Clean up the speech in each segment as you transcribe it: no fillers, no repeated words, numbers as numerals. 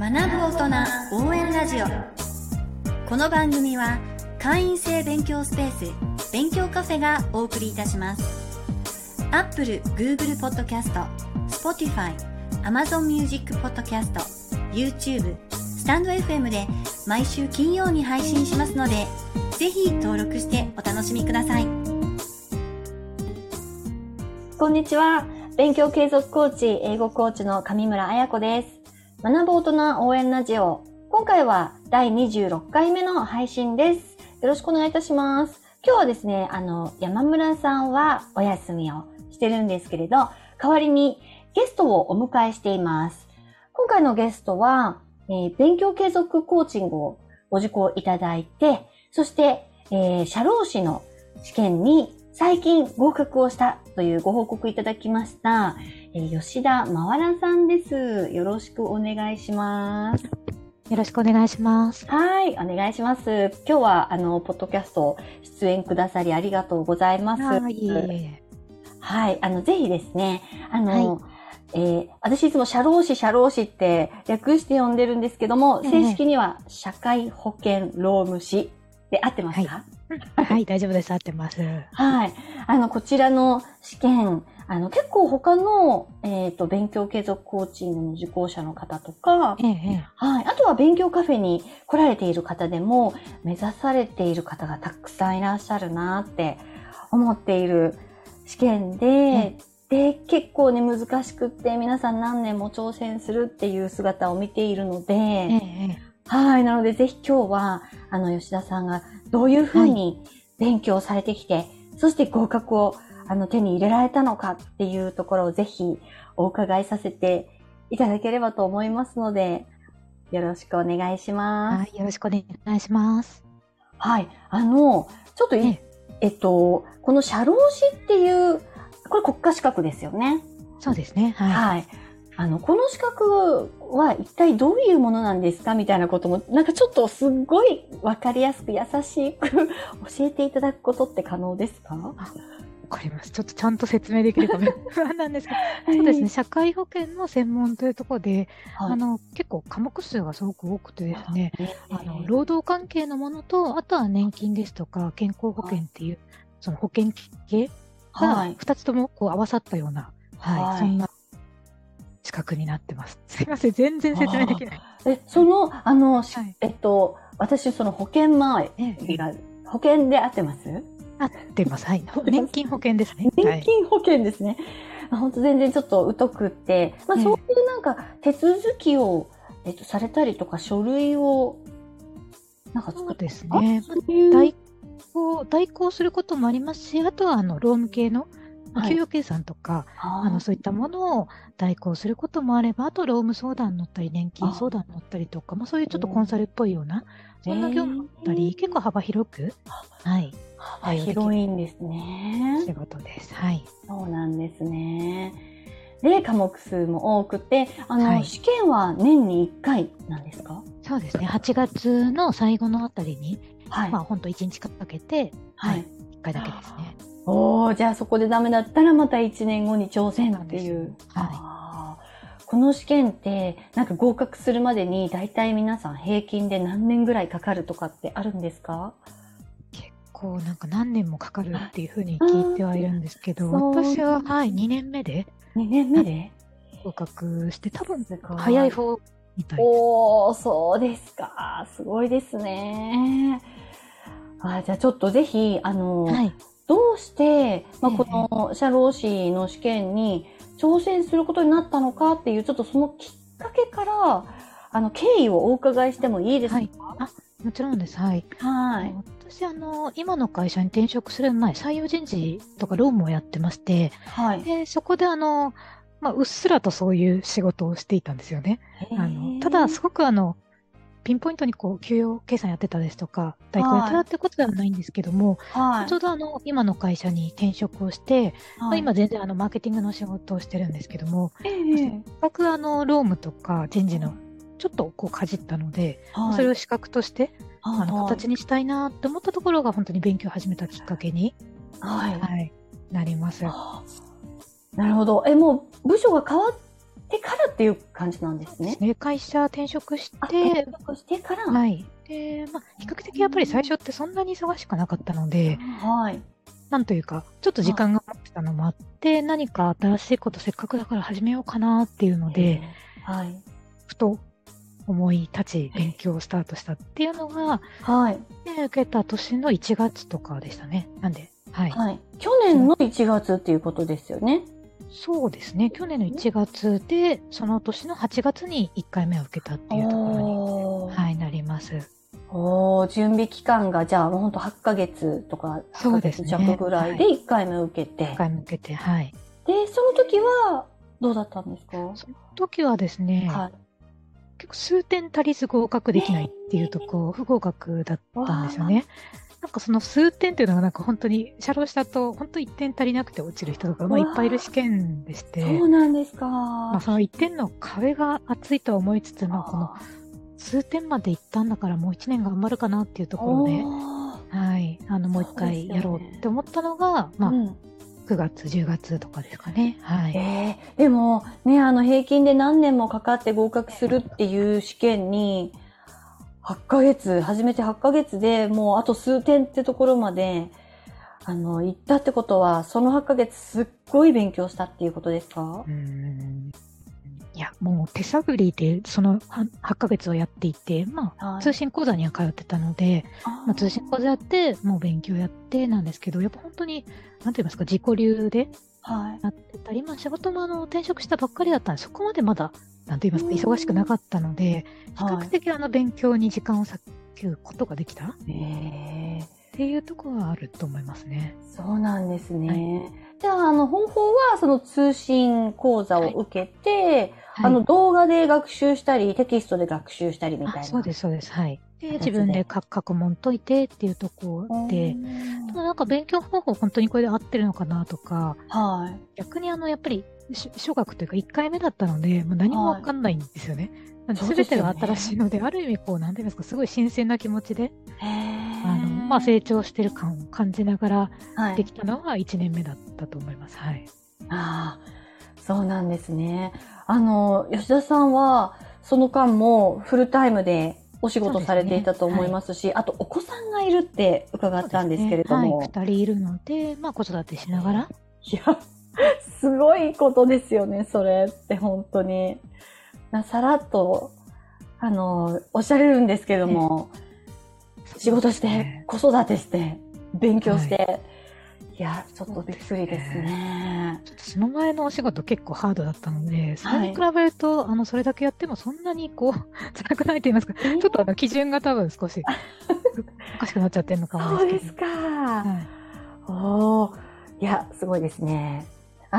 学ぶ大人応援ラジオ。この番組は会員制勉強スペース勉強カフェがお送りいたします。 Apple、Google Podcast、Spotify、Amazon Music Podcast、YouTube、Stand FM で毎週金曜に配信しますので、ぜひ登録してお楽しみください。こんにちは。勉強継続コーチ、英語コーチの上村彩子です。学ぶ大人応援ラジオ。今回は第26回目の配信です。よろしくお願いいたします。今日はですね、山村さんはお休みをしてるんですけれど、代わりにゲストをお迎えしています。今回のゲストは、勉強継続コーチングをご受講いただいて、そして、社労士の試験に最近合格をしたというご報告いただきました、吉田まわらさんです。よろしくお願いします。よろしくお願いします。はい、お願いします。今日はポッドキャスト出演くださりありがとうございます。はい、ぜひですね、はい、私いつも社労士って略して呼んでるんですけども、正式には社会保険労務士で合ってますか？はい、はい、大丈夫です、合ってます。はい、こちらの試験、結構他の勉強継続コーチングの受講者の方とか、はい、あとは勉強カフェに来られている方でも目指されている方がたくさんいらっしゃるなって思っている試験で、で、結構ね、難しくって、皆さん何年も挑戦するっていう姿を見ているので、はい、なのでぜひ今日は、吉田さんがどういうふうに勉強されてきて、そして合格を手に入れられたのかっていうところをぜひお伺いさせていただければと思いますので、よろしくお願いします。はい、よろしくお願いします。はい、ちょっと、この社労士っていう、これ国家資格ですよね。そうですね。はい。はい、この資格は一体どういうものなんですかみたいなことも、なんかちょっとすごいわかりやすく優しく教えていただくことって可能ですか？わかります。ちょっとちゃんと説明できるか不安なんですけど、そうですね、社会保険の専門というところで、結構科目数がすごく多くてですね、労働関係のものと、あとは年金ですとか健康保険っていう、その保険系が2つともこう合わさったような、そんな資格になってます。すいません、全然説明できない。私、その保険周りが、保険で合ってます？合ってます。はい。年金保険ですね。年金保険ですね。本当全然ちょっと疎くって、そういうなんか手続きを、されたりとか書類をなんか作ってですね。代行することもありますし、あとは労務系の給与計算とか、そういったものを代行することもあれば、あと労務相談に乗ったり、年金相談に乗ったりとか、そういうちょっとコンサルっぽいような、そんな業務だったり、結構幅広く、広いんですね。仕事です。はい。そうなんですね。で、科目数も多くて、試験は年に1回なんですか？そうですね。8月の最後のあたりに、本当1日かけて、1回だけですね。じゃあそこでダメだったらまた1年後に挑戦っていう。この試験って、なんか合格するまでに大体皆さん平均で何年ぐらいかかるとかってあるんですか？結構なんか何年もかかるっていうふうに聞いてはいるんですけど、私は、2年目で。2年目で合格して、多分早い方みたいです。そうですか。すごいですね。じゃあちょっとぜひ、どうして、この社労士の試験に挑戦することになったのかっていう、ちょっとそのきっかけから、経緯をお伺いしてもいいですか？もちろんです。私、今の会社に転職する前、採用人事とか労務をやってまして、でそこでうっすらとそういう仕事をしていたんですよね。ただ、すごくピンポイントにこう給与計算やってたですとか、代行やってたってことではないんですけども、ちょうど今の会社に転職をして、今全然マーケティングの仕事をしてるんですけども、僕労務とか人事のちょっとこうかじったので、それを資格として形にしたいなって思ったところが本当に勉強を始めたきっかけに、なります。なるほど。もう部署が変わってからっていう感じなんですね。会社転職してから、はい。で、まあ、比較的やっぱり最初ってそんなに忙しくなかったので、はい。なんというかちょっと時間が持ってたのもあって、はい、何か新しいことせっかくだから始めようかなっていうので、はい、ふと思い立ち勉強をスタートしたっていうのが、はい、で受けた年の1月とかでしたね。なんで、はいはい、去年の1月っていうことですよね。そうですね、去年の1月でその年の8月に1回目を受けたっていうところに、はい、なります。準備期間がじゃあもうほんと8ヶ月とか8ヶ月弱ぐらいで1回目受けて、はい、1回目受けて、はい。で、その時はどうだったんですか？その時はですね、はい、結構数点足りず合格できないっていうとこ、不合格だったんですよね。なんかその数点っていうのがなんか本当にシャロしたと本当1点足りなくて落ちる人とか、まあ、いっぱいいる試験でして。そうなんですか。まあ、その1点の壁が厚いと思いつつ、まあ、この数点まで行ったんだからもう1年頑張るかなっていうところで、はい、もう1回やろうって思ったのが、ね、まあ、うん、9月10月とかですかね、はい。でも、ね、平均で何年もかかって合格するっていう試験に初めて8ヶ月でもうあと数点ってところまで行ったってことは、その8ヶ月すっごい勉強したっていうことですか？いや、もう手探りでその8ヶ月をやっていて、まあ、はい、通信講座には通ってたので、まあ、通信講座やってもう勉強やってなんですけど、やっぱ本当になんて言いますか、自己流でやってたり、はい、まあ、仕事も転職したばっかりだったんで、そこまでまだなんて言いますか、忙しくなかったので、比較的勉強に時間を割くことができた、はい、っていうところはあると思いますね。そうなんですね、はい。じゃあ、方法は、その通信講座を受けて、はい、動画で学習したり、テキストで学習したりみたいな。そうです、そうです。はい。で、自分で各問解いてっていうところで、ただなんか勉強方法本当にこれで合ってるのかなとか、はい。逆にやっぱり、初学というか1回目だったので、もう何もわかんないんですよね。すべてが新しいので、ある意味こう、なんていうんですか、すごい新鮮な気持ちで、まあ、成長してる感を感じながらできたのは1年目だったと思います。はい。ああ、そうなんですね。吉田さんはその間もフルタイムでお仕事されていたと思いますし、そうですね、はい、あとお子さんがいるって伺ったんですけれども、そうですね、はい、2人いるので、まあ、子育てしながら、いや、すごいことですよね、それって本当に。さらっとおっしゃれるんですけども、ね、仕事して、子育てして、勉強して、はい、いや、ちょっとびっくりですね。ちょっとその前のお仕事結構ハードだったので、それに比べると、はい、それだけやってもそんなにこう、辛くないと言いますか、ちょっと基準が多分少しおかしくなっちゃってるのかもですけど。そうですか。はい、いや、すごいですね。で、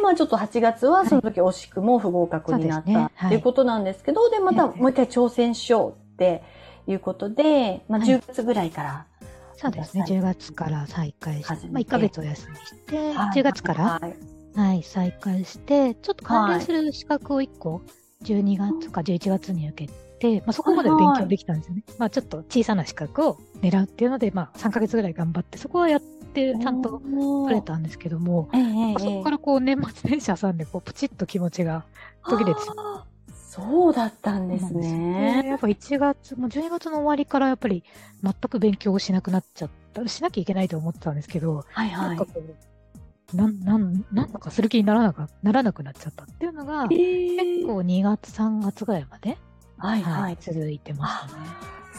まあちょっと8月はその時惜しくも不合格になった、はい、っていうことなんですけど、で、またもう一回挑戦しようって、いうことで、まあ、10月ぐらいから、はい、そうですね、10月から再開して、まあ、1ヶ月お休みして、はい、10月から、はいはい、再開して、ちょっと関連する資格を1個、はい、12月か11月に受けて、まあ、そこまで勉強できたんですよね、はいはい。まあ、ちょっと小さな資格を狙うっていうので、まあ、3ヶ月ぐらい頑張って、そこはやってちゃんと取れたんですけども、そこからこう年末年始挟んでこうプチッと気持ちが途切れてしまう。そうだったんですね。やっぱ1月、もう12月の終わりからやっぱり全く勉強をしなくなっちゃった、しなきゃいけないと思ってたんですけど、はいはい、なんかこう、なんかする気にならなくなっちゃったっていうのが、結構2月3月ぐらいまで、はいはいはい、続いてましたね。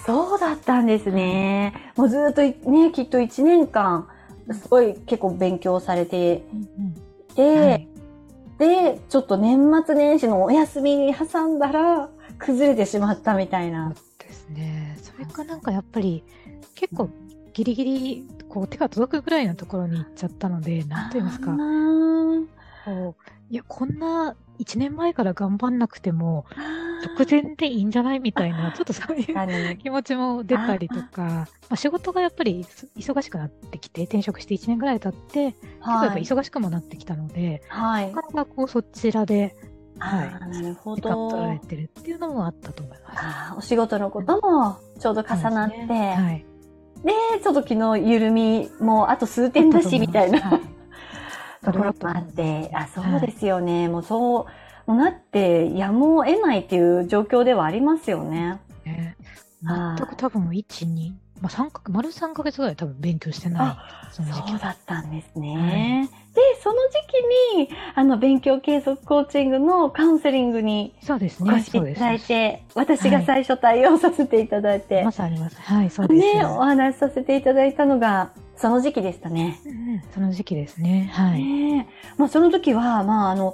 そうだったんですね。もうずっとね、きっと1年間、すごい結構勉強されていて、うんうん、はい、で、ちょっと年末年始のお休みに挟んだら崩れてしまったみたいな。そうですね。それかなんかやっぱり結構ギリギリこう手が届くぐらいのところに行っちゃったので、なんと言いますか。いや、こんな1年前から頑張んなくても直前でいいんじゃないみたいな、ちょっとそういう気持ちも出たりとか、まあ、仕事がやっぱり忙しくなってきて、転職して1年ぐらい経って、結構やっぱ忙しくもなってきたので、はい、なかなかこうそちらで、はい、時間取られてるっていうのもあったと思います。あ、お仕事のこともちょうど重なって、ね、はい、で、ちょっと昨日緩みもあと数点だしみたいな。ところもあって、あ、そうですよね。はい、もうそう、もうなってやむを得ないっていう状況ではありますよね。全く多分1、2、まあ、丸3ヶ月ぐらい多分勉強してない そうだったんですね、はい、でその時期に勉強継続コーチングのカウンセリングにお越しいただいて、私が最初対応させていただいて、はい、まさにはい、そうですね、お話しさせていただいたのがその時期でしたね、うん、その時期ですね、はい、まあ、その時は、まあ、ちょ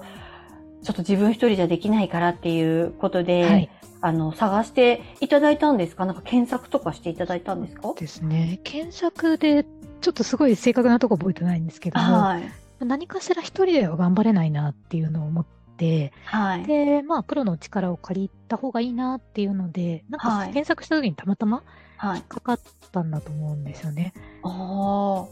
っと自分一人じゃできないからっていうことで、はい、探していただいたんですか？なんか検索とかしていただいたんですか？ですね。検索で、ちょっとすごい正確なとこ覚えてないんですけども、はい、何かしら一人では頑張れないなっていうのを思って、はい、で、まあ、プロの力を借りた方がいいなっていうので、なんか検索した時にたまたま引っかかったんだと思うんですよね。は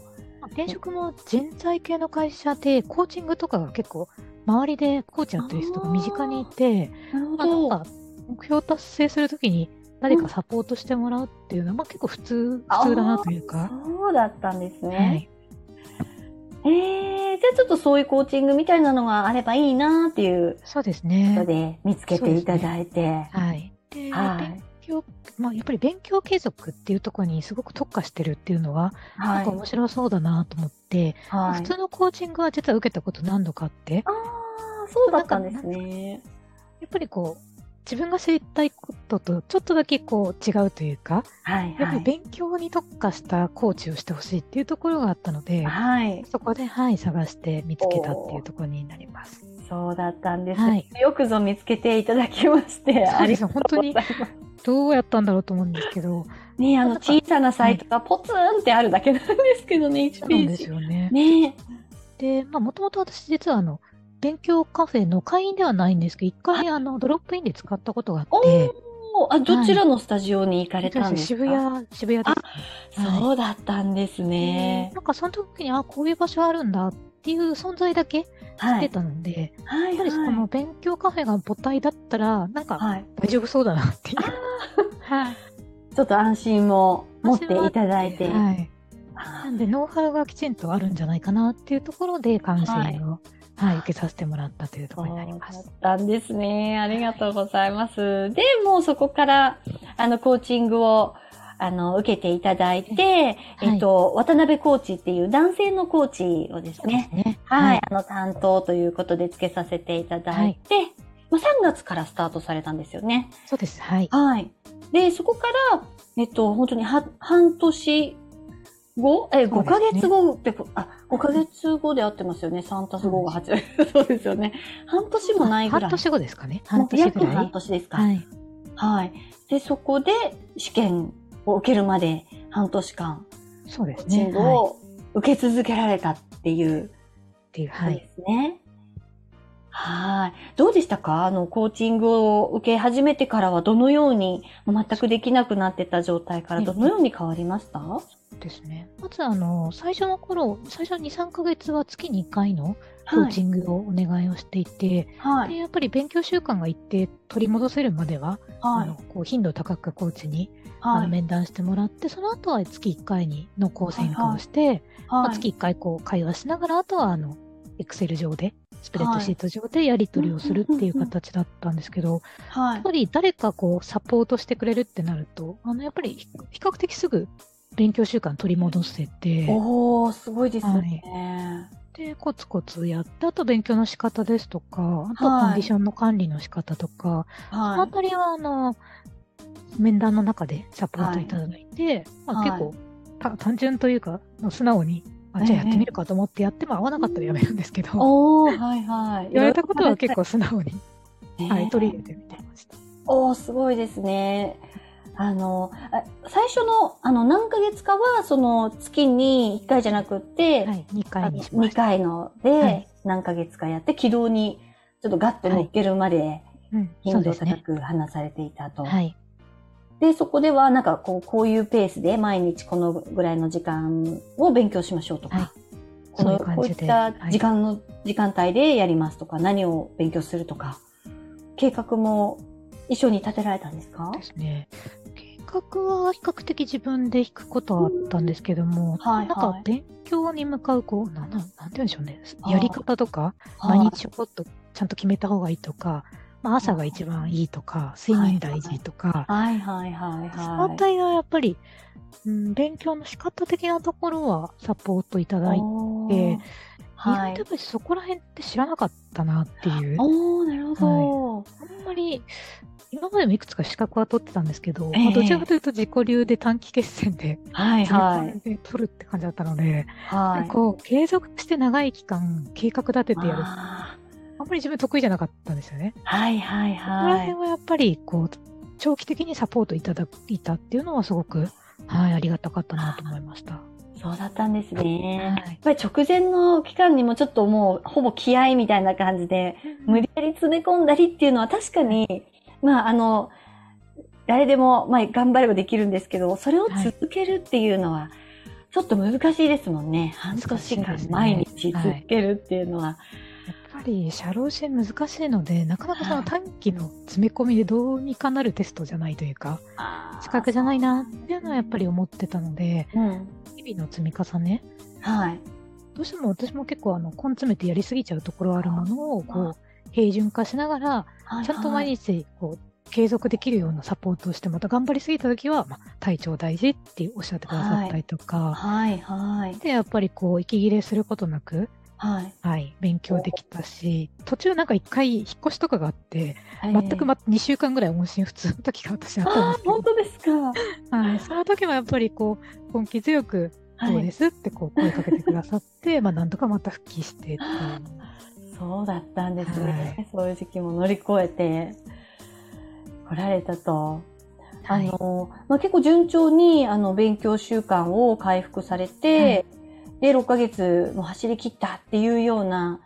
い、転職も人材系の会社でコーチングとかが結構周りでコーチやってる人が身近にいて、なんか目標達成するときに誰かサポートしてもらうっていうのは、まあ、結構普通だなというか。そうだったんですね、はい、じゃあちょっとそういうコーチングみたいなのがあればいいなっていうことで見つけていただいて、ね、はい、で、はいまあ、やっぱり勉強継続っていうところにすごく特化してるっていうのはなんか面白そうだなと思って、はい、普通のコーチングは実は受けたこと何度かあって、はい、あ、そうだったんですね。やっぱりこう自分が知りたいこととちょっとだけこう違うというか、はいはい、やっぱり勉強に特化したコーチをしてほしいっていうところがあったので、はい、そこで、はい、探して見つけたっていうところになります。そうだったんです、はい、よくぞ見つけていただきましてありがとうございます。本当にどうやったんだろうと思うんですけどね、小さなサイトがポツンってあるだけなんですけどね、1ページなんですよね。ねで、まあ、もともと私実は勉強カフェの会員ではないんですけど、一回ドロップインで使ったことがあって。おあ、どちらのスタジオに行かれたんですか？はい、渋谷です、ね、あ、そうだったんですね。なんかその時にこういう場所あるんだっていう存在だけ知ってたので、はいはいはい、やっぱりその勉強カフェが母体だったらなんか大丈夫そうだなっていう、はい、ちょっと安心も持っていただいて、はい、なんでノウハウがきちんとあるんじゃないかなっていうところでカウンセリングを、はい、受けさせてもらったというところになります。そうだったんですね。ありがとうございます、はい、でもうそこからコーチングを受けていただいて、はい、渡辺コーチっていう男性のコーチをですね、はい、はい、担当ということでつけさせていただいて、はい、まあ、3月からスタートされたんですよね。そうです、はい。はい。で、そこから、本当に半年後5ヶ月後って、5ヶ月後で合ってますよね。3たす5が8。そうですよね。半年もないぐらい。半年後ですかね。半年ぐらい。約半年ですか。はい。はい。で、そこで試験を受けるまで半年間、そうですね。コーチングを受け続けられたっていう。っていう、はい。ですね。はい。どうでしたか？コーチングを受け始めてからはどのように、全くできなくなってた状態からどのように変わりました？そうですね。まず最初の2、3ヶ月は月に1回のコーチングをお願いをしていて、はい、でやっぱり勉強習慣が一定取り戻せるまでは、はい、こう頻度高くコーチに、はい、面談してもらって、その後は月1回の構成に関して、はいはい、まあ、月1回こう会話しながら、あとはエクセル上でスプレッドシート上でやり取りをするっていう形だったんですけど、はい、やっぱり誰かこうサポートしてくれるってなると、やっぱり比較的すぐ勉強習慣取り戻せて、おー、すごいですね、はい、でコツコツやって、あと勉強の仕方ですとか、あとコンディションの管理の仕方とか、はい、そのあたりは面談の中でサポートいただいて、はい、まあ、結構、はい、単純というか素直にじゃあやってみるかと思ってやっても合わなかったらやめるんですけど、はいはい、言われたことは結構素直に、はい、取り入れてみてました。おー、すごいですね。最初の何ヶ月かはその月に1回じゃなくって、はい、2回にしました。2回ので何ヶ月かやって、軌道にちょっとガッと乗っけるまで頻度高く話されていたと、はい、で、そこでは、なんかこういうペースで毎日このぐらいの時間を勉強しましょうとか、はい、こういった時間の、時間帯でやりますとか、何を勉強するとか、計画も一緒に立てられたんですか？ですね。計画は比較的自分で引くことはあったんですけども、はいはい、なんか勉強に向かう、こう、なんて言うんでしょうね、やり方とか、毎日ちょこっとちゃんと決めた方がいいとか、まあ、朝が一番いいとか睡眠大事とか、はいはいはいはい、その辺がやっぱり、うん、勉強の仕方的なところはサポートいただいて、はい、やっぱりそこら辺って知らなかったなっていう。おー、なるほど、はい、あんまり今までもいくつか資格は取ってたんですけど、まあ、どちらかというと自己流で短期決戦で、はいはい、取るって感じだったので、はい、こう継続して長い期間計画立ててやる、あんまり自分得意じゃなかったんですよね。はいはいはい。そこら辺はやっぱりこう長期的にサポートいただいたっていうのはすごく、はい、ありがたかったなと思いました。そうだったんですね、はい。やっぱり直前の期間にもちょっともうほぼ気合いみたいな感じで無理やり詰め込んだりっていうのは確かに、まあ誰でもまあ頑張ればできるんですけど、それを続けるっていうのはちょっと難しいですもんね。はい、半年間毎日続けるっていうのは。はいやっぱり社労士難しいのでなかなかその短期の詰め込みでどうにかなるテストじゃないというか資格じゃないなっていうのはやっぱり思ってたので、うん、日々の積み重ね、はい、どうしても私も結構根詰めてやりすぎちゃうところあるものをこう平準化しながらちゃんと毎日こう継続できるようなサポートをしてまた頑張りすぎた時は、まあ、体調大事っておっしゃってくださったりとか、はいはいはい、でやっぱりこう息切れすることなくはいはい、勉強できたし途中なんか1回引っ越しとかがあって、全く2週間ぐらい音信不通の時が私あったんですけど。あ、本当ですか、はい、その時もやっぱりこう根気強くどうですってこう声かけてくださって、はい、まあなんとかまた復帰してっていうそうだったんですね、はい、そういう時期も乗り越えて来られたとはいまあ、結構順調に勉強習慣を回復されて、はいで、6ヶ月も走り切ったっていうような、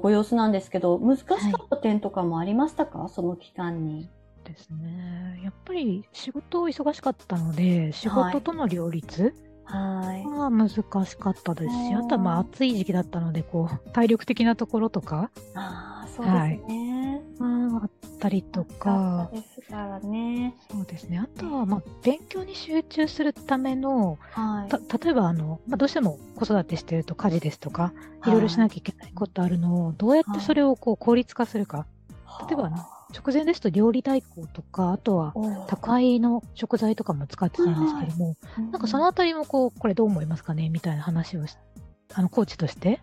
ご様子なんですけど、難しかった点とかもありましたか、はい、その期間に。ですね。やっぱり仕事忙しかったので、仕事との両立は難しかったですし、はい、あとはまあ暑い時期だったので、こう、体力的なところとか。ああ、そうですね。はい、あったりとか。ですからね。そうですね。あとは、まあ、勉強に集中するための、はい、例えば、まあ、どうしても子育てしてると家事ですとか、はい、いろいろしなきゃいけないことあるのを、どうやってそれをこう効率化するか。はい、例えば、直前ですと料理代行とか、あとは宅配の食材とかも使ってたんですけども、はい、なんかそのあたりもこう、これどう思いますかねみたいな話をコーチとして。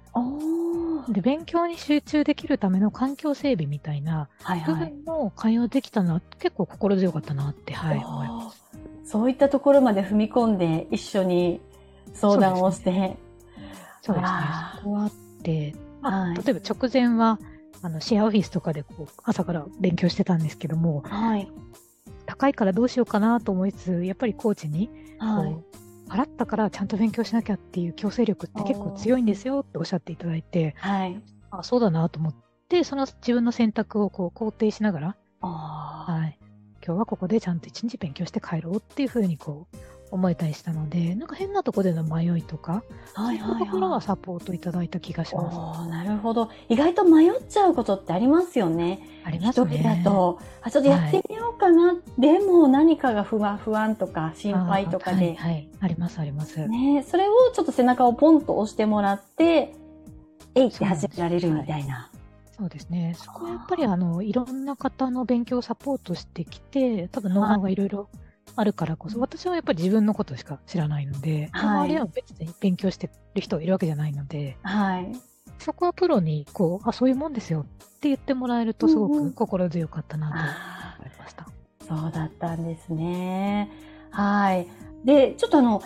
で勉強に集中できるための環境整備みたいな部分も関与できたのは結構心強かったなって、はいはい、思います。そういったところまで踏み込んで一緒に相談をしてそうですね。そうあって、まあ、例えば直前はシェアオフィスとかでこう朝から勉強してたんですけども、はい、高いからどうしようかなと思いつつやっぱりコーチにこう、はい払ったからちゃんと勉強しなきゃっていう強制力って結構強いんですよっておっしゃっていただいて、はい、あそうだなと思ってその自分の選択をこう肯定しながらはい、今日はここでちゃんと一日勉強して帰ろうっていうふうにこう思えたりしたのでなんか変なとこでの迷いとか、はいはいはい、そういうところはサポートいただいた気がします。なるほど意外と迷っちゃうことってありますよね。ありますね。一人だとちょっとやってみようかな、はい、でも何かが不安とか心配とかで、はいはい、ありますあります、ね、それをちょっと背中をポンと押してもらってえいって始められるみたいなそうですね。そこはやっぱりいろんな方の勉強をサポートしてきて多分ノウハウがいろいろあるからこそ私はやっぱり自分のことしか知らないので、はい、周りは別に勉強してる人がいるわけじゃないので、はい、そこはプロにこうあそういうもんですよって言ってもらえるとすごく心強かったなと思いました、うんうん、そうだったんですね。はいでちょっと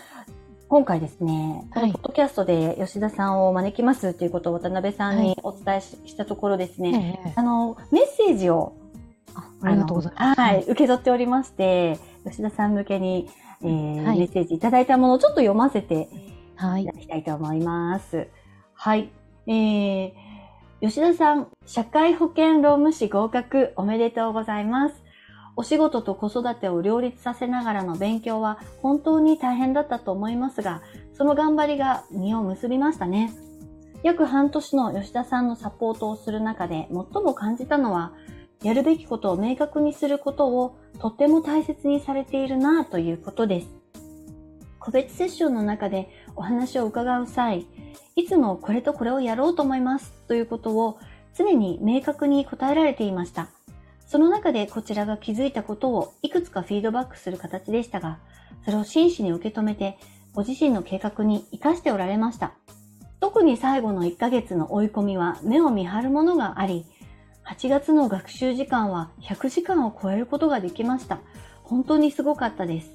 今回ですねこのポッドキャストで吉田さんを招きますということを渡辺さんにお伝えしたところですね、はい、メッセージをありがとうございます、はい、受け取っておりまして吉田さん向けに、はい、メッセージいただいたものをちょっと読ませていただきたいと思います。はい。吉田さん、社会保険労務士合格おめでとうございます。お仕事と子育てを両立させながらの勉強は本当に大変だったと思いますが、その頑張りが実を結びましたね。約半年の吉田さんのサポートをする中で最も感じたのは、やるべきことを明確にすることをとても大切にされているなということです。個別セッションの中でお話を伺う際、いつもこれとこれをやろうと思いますということを常に明確に答えられていました。その中でこちらが気づいたことをいくつかフィードバックする形でしたが、それを真摯に受け止めて、ご自身の計画に生かしておられました。特に最後の1ヶ月の追い込みは目を見張るものがあり、8月の学習時間は100時間を超えることができました。本当にすごかったです。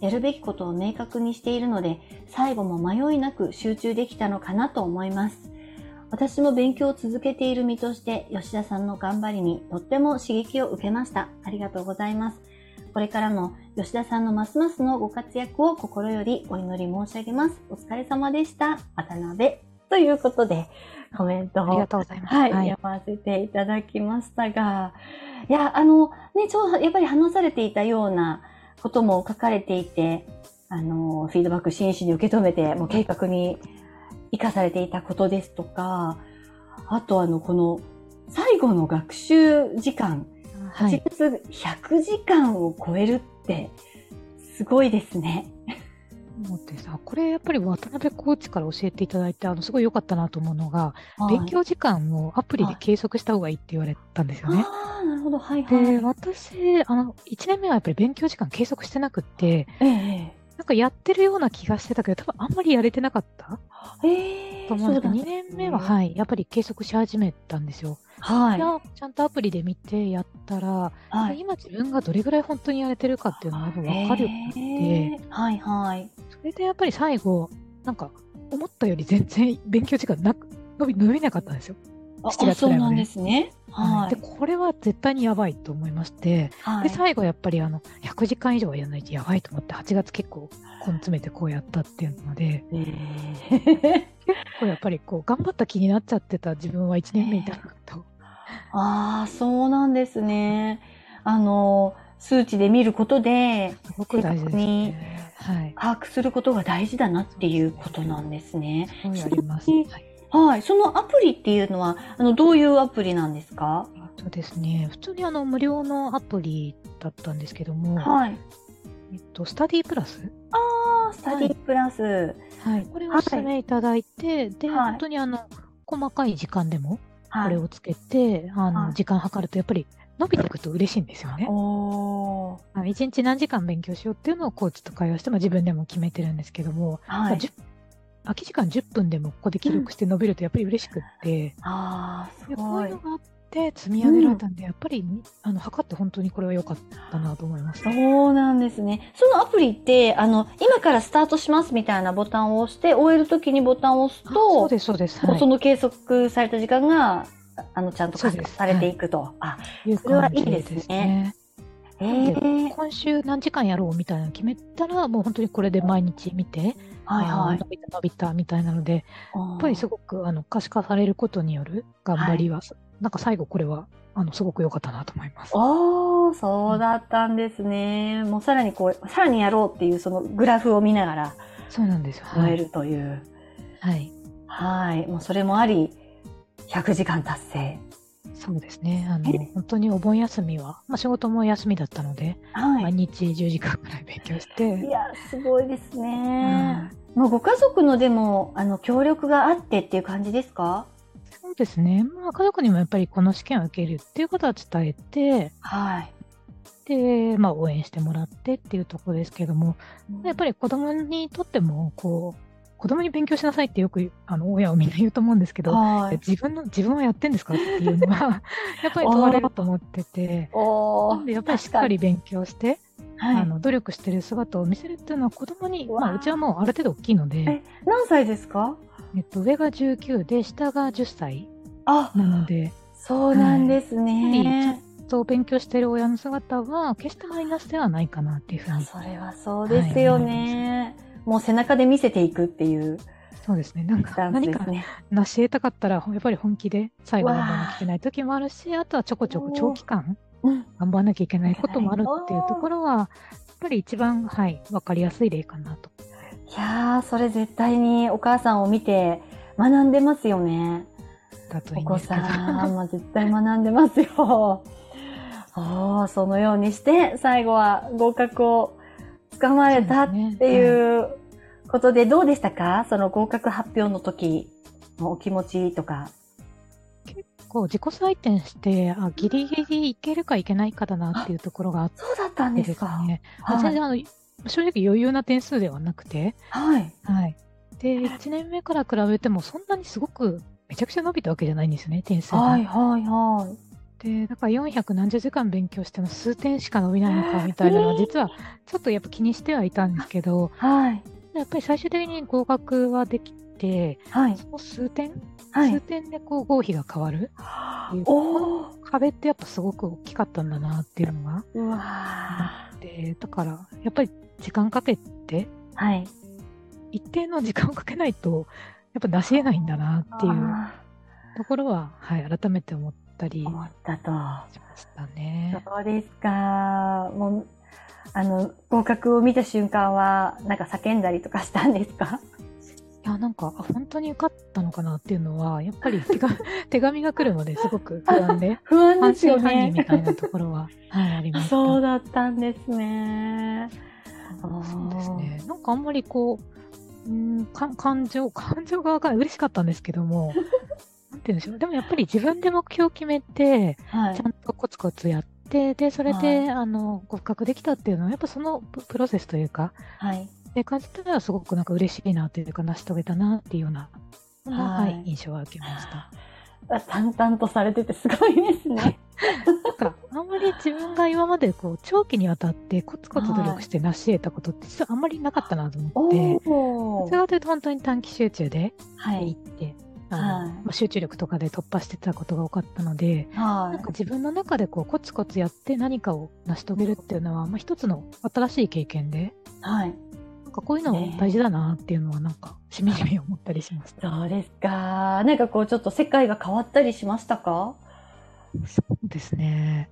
やるべきことを明確にしているので、最後も迷いなく集中できたのかなと思います。私も勉強を続けている身として、吉田さんの頑張りにとっても刺激を受けました。ありがとうございます。これからも吉田さんのますますのご活躍を心よりお祈り申し上げます。お疲れ様でした。渡辺ということで、コメントをありがとうございます。はい、読ませていただきましたが、いや、やっぱり話されていたようなことも書かれていて、フィードバック真摯に受け止めて、もう計画に生かされていたことですとか、あとこの最後の学習時間、8月100時間を超えるってすごいですね。思ってさ、これやっぱり渡辺コーチから教えていただいて、すごい良かったなと思うのが、はい、勉強時間をアプリで計測した方がいいって言われたんですよね。あ、なるほど、はいはい。で、私1年目はやっぱり勉強時間計測してなくって、なんかやってるような気がしてたけど、多分あんまりやれてなかったと思うんですけど、2年目は、はい、やっぱり計測し始めたんですよ。はい、ちゃんとアプリで見てやったら、はい、今自分がどれぐらい本当にやれてるかっていうのが分かるって、はいはい、それでやっぱり最後なんか思ったより全然勉強時間伸びなかったんですよ。あ、そうなんですね。はい、でこれは絶対にやばいと思いまして、はい、で最後やっぱり100時間以上はやらないとやばいと思って、8月結構根詰めてこうやったっていうので、結構やっぱりこう頑張った気になっちゃってた自分は1年目いたのと。ああ、そうなんですね。数値で見ることで、すごく大事ですね。はい。把握することが大事だなっていうことなんですね。そうやります。はい。そのアプリっていうのは、どういうアプリなんですか？そうですね。普通に無料のアプリだったんですけども、はい。スタディプラス。ああ、スタディプラス。はい。これをお勧めいただいて、で、本当に細かい時間でも、これをつけて、時間計るとやっぱり伸びていくと嬉しいんですよね。おー。1日何時間勉強しようっていうのをコーチと会話して、自分でも決めてるんですけども、はい、空き時間10分でもここで記録して伸びるとやっぱり嬉しくって、あー、すごい。こういうのがあって積み上げられたんで、やっぱり測って本当にこれは良かったなと思いました。そうなんですね。そのアプリって今からスタートしますみたいなボタンを押して、終えるときにボタンを押すと、そうですそうです。はい、その計測された時間がちゃんと計測されていくと、はい、それはいいですね。今週何時間やろうみたいなの決めたら、もう本当にこれで毎日見て、はいはい、伸びたみたいなので、やっぱりすごく可視化されることによる頑張りは、はい、なんか最後これはすごく良かったなと思います。おー、そうだったんですね。もうさらにさらにやろうっていう、そのグラフを見ながら、そうなんですよ。超えるという。はい。はい。もうそれもあり、100時間達成。そうですね。本当にお盆休みは、仕事も休みだったので、はい、毎日10時間くらい勉強して。いや、すごいですね。もうご家族のでも、協力があってっていう感じですか？そうですね。家族にもやっぱりこの試験を受けるっていうことは伝えて、はい。で、応援してもらってっていうところですけども、やっぱり子供にとっても、子供に勉強しなさいってよく親をみんな言うと思うんですけど、自分はやってんですかっていうのはやっぱり問われると思ってて、やっぱりしっかり勉強して、努力してる姿を見せるっていうのは子供に、うちはもうある程度大きいので。何歳ですか？上が19で下が10歳なので。そうなんですね。勉強してる親の姿は決してマイナスではないかなっていうふうに。それはそうですよね。もう背中で見せていくっていう。そうですね。なんか何か成し得たかったら、やっぱり本気で最後まで聞けない時もあるし、あとはちょこちょこ長期間頑張らなきゃいけないこともあるっていうところは、やっぱり一番、わかりやすい例かなと。いやー、それ絶対にお母さんを見て学んでますよね。だといいんですけど。お子さんは絶対学んでますよ。そのようにして、最後は合格を掴まれたっていうことで、どうでしたか？その合格発表の時のお気持ちとか。結こう自己採点してギリギリいけるかいけないかだなっていうところがあってです、ね、そうだったんですか、はい、全然正直余裕な点数ではなくて、はいはい、で1年目から比べてもそんなにすごくめちゃくちゃ伸びたわけじゃないんですよね、点数が。はいはいはい。でだから400何十時間勉強しても数点しか伸びないのかみたいなのは実はちょっとやっぱ気にしてはいたんですけど、はい、やっぱり最終的に合格はできて、はい、その数点、はい、数点でこう合否が変わるっていう壁ってやっぱすごく大きかったんだなっていうのが、うわでだからやっぱり時間かけて、はい、一定の時間をかけないとやっぱ出し得ないんだなっていうところは、はい、改めて思ったりしましたね。そうですか。もう合格を見た瞬間はなんか叫んだりとかしたんですか？いやなんか本当に受かったのかなっていうのはやっぱり手紙が来るのですごく不安で不安ですよね。半信半疑みたいなところは、はい、ありました。そうだったんですね。そうですね。なんかあんまりこう感情が分からない。嬉しかったんですけどもなんて言うんでしょう。でもやっぱり自分で目標を決めて、はい、ちゃんとコツコツやってでそれで、はい、合格できたっていうのはやっぱそのプロセスというか、はい、で感じたらすごくなんか嬉しいなというか成し遂げたなっていうような、はいはい、印象は受けました。淡々とされててすごいですね。なんかあんまり自分が今までこう長期にわたってコツコツ努力して成し得たことって実はあんまりなかったなと思って、それというと本当に短期集中で行って、はい、集中力とかで突破してたことが多かったので、はい、なんか自分の中でこうコツコツやって何かを成し遂げるっていうのは、まあ、一つの新しい経験で、はい、なんかこういうの大事だなっていうのはなんかしみじみ思ったりしました。そうですか。なんかこうちょっと世界が変わったりしましたか？そうですね。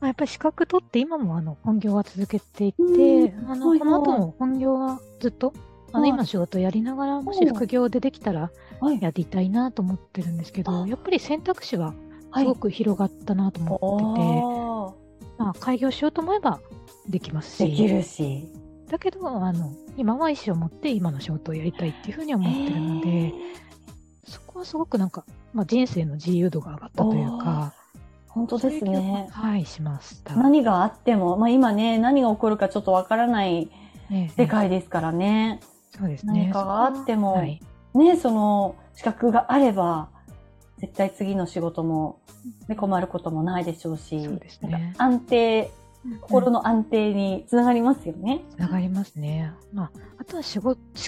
まあ、やっぱり資格取って今も本業は続けていて、この後も本業はずっと今の仕事やりながらもし副業でできたらやりたいなと思ってるんですけど、やっぱり選択肢はすごく広がったなと思ってて、まあ、開業しようと思えばできますし、できるしだけど今は意思を持って今の仕事をやりたいっていうふうに思ってるので、そこはすごくなんか、まあ、人生の自由度が上がったというか。本当ですね。はい、しました。何があっても、まあ、今ね、何が起こるかちょっとわからない世界ですからね。そうですね。何かがあっても、はい、ね、その資格があれば、絶対次の仕事も、ね、困ることもないでしょうし、そうですね、なんか安定、心の安定につながりますよね。つながりますね。まあ、あとは資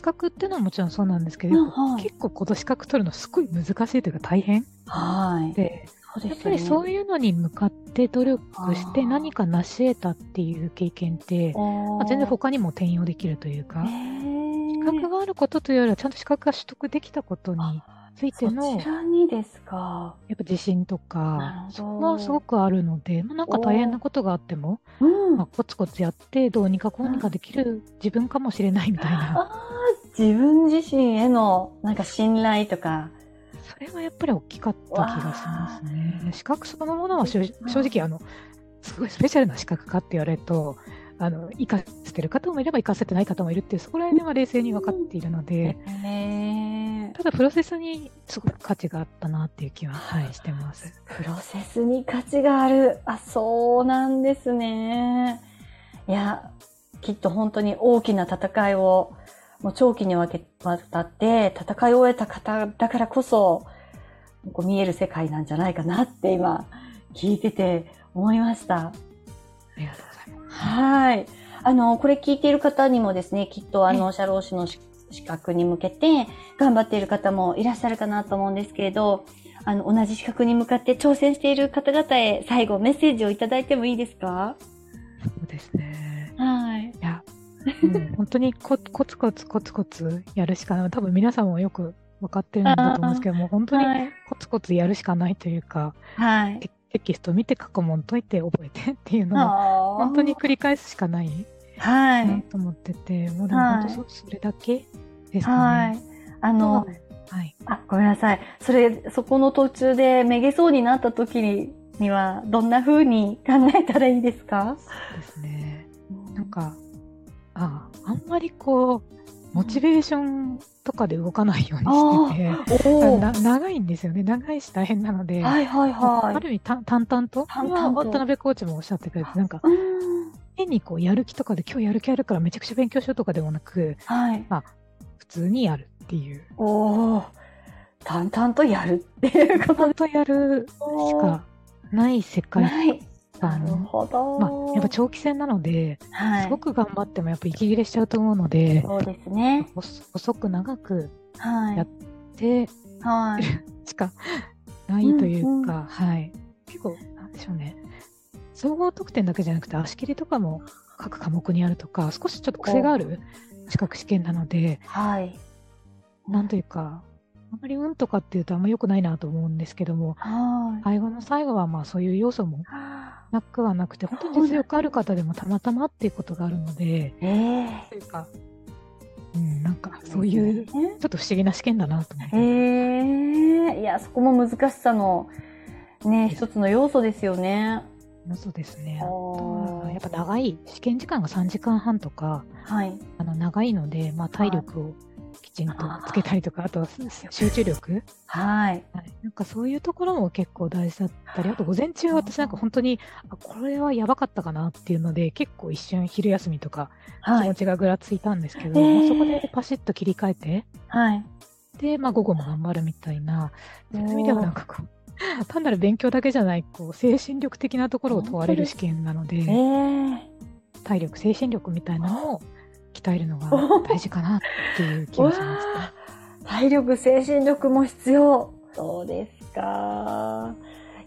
格っていうのはもちろんそうなんですけど、うんはい、結構この資格取るのすごい難しいというか大変。はい。でやっぱりそういうのに向かって努力して何か成し得たっていう経験って、まあ、全然他にも転用できるというか、資格があることというよりはちゃんと資格が取得できたことについての、そちらにですか、やっぱ自信とかそこはすごくあるので、まあ、なんか大変なことがあっても、まあ、コツコツやってどうにかこうにかできる自分かもしれないみたいな、自分自身へのなんか信頼とか、それはやっぱり大きかった気がしますね。資格そのものは正直すごいスペシャルな資格かって言われると生かせてる方もいれば生かせてない方もいるっていう、そこら辺では冷静に分かっているので、ただプロセスにすごく価値があったなっていう気は、はい、してます。プロセスに価値がある。あ、そうなんですね。いやきっと本当に大きな戦いをもう長期にわたって戦い終えた方だからこそこう見える世界なんじゃないかなって今聞いてて思いました。ありがとうございます。はい。これ聞いている方にもですね、きっと社労士の資格に向けて頑張っている方もいらっしゃるかなと思うんですけれど、同じ資格に向かって挑戦している方々へ最後メッセージをいただいてもいいですか？そうですね。はい。いやうん、本当にコツコツやるしかない。多分皆さんもよく分かってるんだと思うんですけども、本当にコツコツやるしかないというか、はい、テキスト見て過去問解いて覚えてっていうのを本当に繰り返すしかないなと思ってて、もうでも本当 それだけですかね。はい、はい、あ、ごめんなさい。そこの途中でめげそうになった時にはどんな風に考えたらいいですか？そうですね。なんかあんまりこうモチベーションとかで動かないようにしてて、長いんですよね。長いし大変なので、はいはいはい、ある意味淡々と渡辺コーチもおっしゃってくれて、なんか変にこうやる気とかで今日やる気あるからめちゃくちゃ勉強しようとかではなく、はい、まあ、普通にやるっていう、お淡々とやるっていうこと、淡々とやるしかない世界。なるほど。まあ、やっぱ長期戦なので、はい、すごく頑張ってもやっぱ息切れしちゃうと思うので、そうですね、細く長くやって、はい、しかないというか、うんうん、はい、結構なんでしょうね、総合得点だけじゃなくて足切りとかも各科目にあるとか、少しちょっと癖がある資格試験なので、はい、なんというかあんまり運とかっていうとあんま良くないなと思うんですけども、最後の最後はまあそういう要素もなくはなくて、本当に実力ある方でもたまたまっていうことがあるので、というか、うん、なんかそういうちょっと不思議な試験だなと思って、いや、そこも難しさの、ね、一つの要素ですよね。そうですね。やっぱ長い試験時間が3時間半とか、はい、長いので、まあ、体力を、はい、きちんとつけたりとか、あとは集中力、はい、なんかそういうところも結構大事だったり、あと午前中は私なんか本当にこれはやばかったかなっていうので、結構一瞬昼休みとか気持ちがぐらついたんですけど、はい、そこでパシッと切り替えて、はい、で、まあ、午後も頑張るみたいな、そういう意味ではなんかこう単なる勉強だけじゃない、こう精神力的なところを問われる試験なので、体力精神力みたいなのを鍛えるのが大事かなっていう気がしますね。体力精神力も必要。そうですか。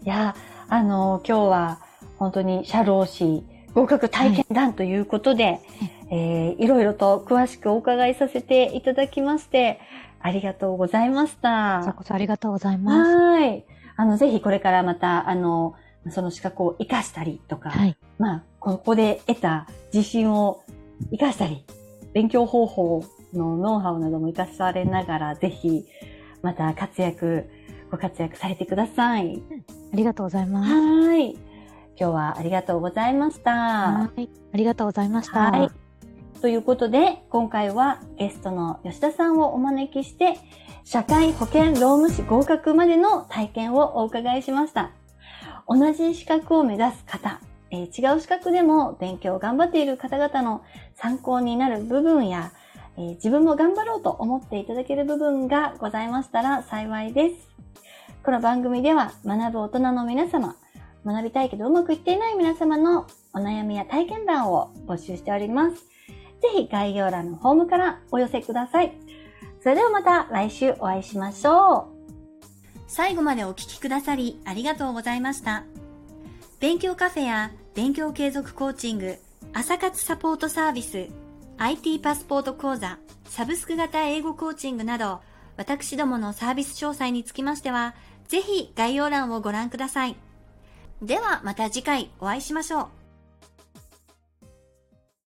いや、今日は本当に社労士合格体験談ということで、はい、いろいろと詳しくお伺いさせていただきましてありがとうございました。そこそありがとうございます。はい、ぜひこれからまたその資格を生かしたりとか、はい、まあここで得た自信を生かしたり、勉強方法のノウハウなども活かされながら、ぜひまたご活躍されてください。うん、ありがとうございます。はい。今日はありがとうございました。はい。ありがとうございました。はい。ということで、今回はゲストの吉田さんをお招きして、社会保険労務士合格までの体験をお伺いしました。同じ資格を目指す方、違う資格でも勉強を頑張っている方々の参考になる部分や、自分も頑張ろうと思っていただける部分がございましたら幸いです。この番組では学ぶ大人の皆様、学びたいけどうまくいっていない皆様のお悩みや体験談を募集しております。ぜひ概要欄のフォームからお寄せください。それではまた来週お会いしましょう。最後までお聞きくださりありがとうございました。勉強カフェや勉強継続コーチング、朝活サポートサービス、IT パスポート講座、サブスク型英語コーチングなど、私どものサービス詳細につきましては、ぜひ概要欄をご覧ください。ではまた次回お会いしましょう。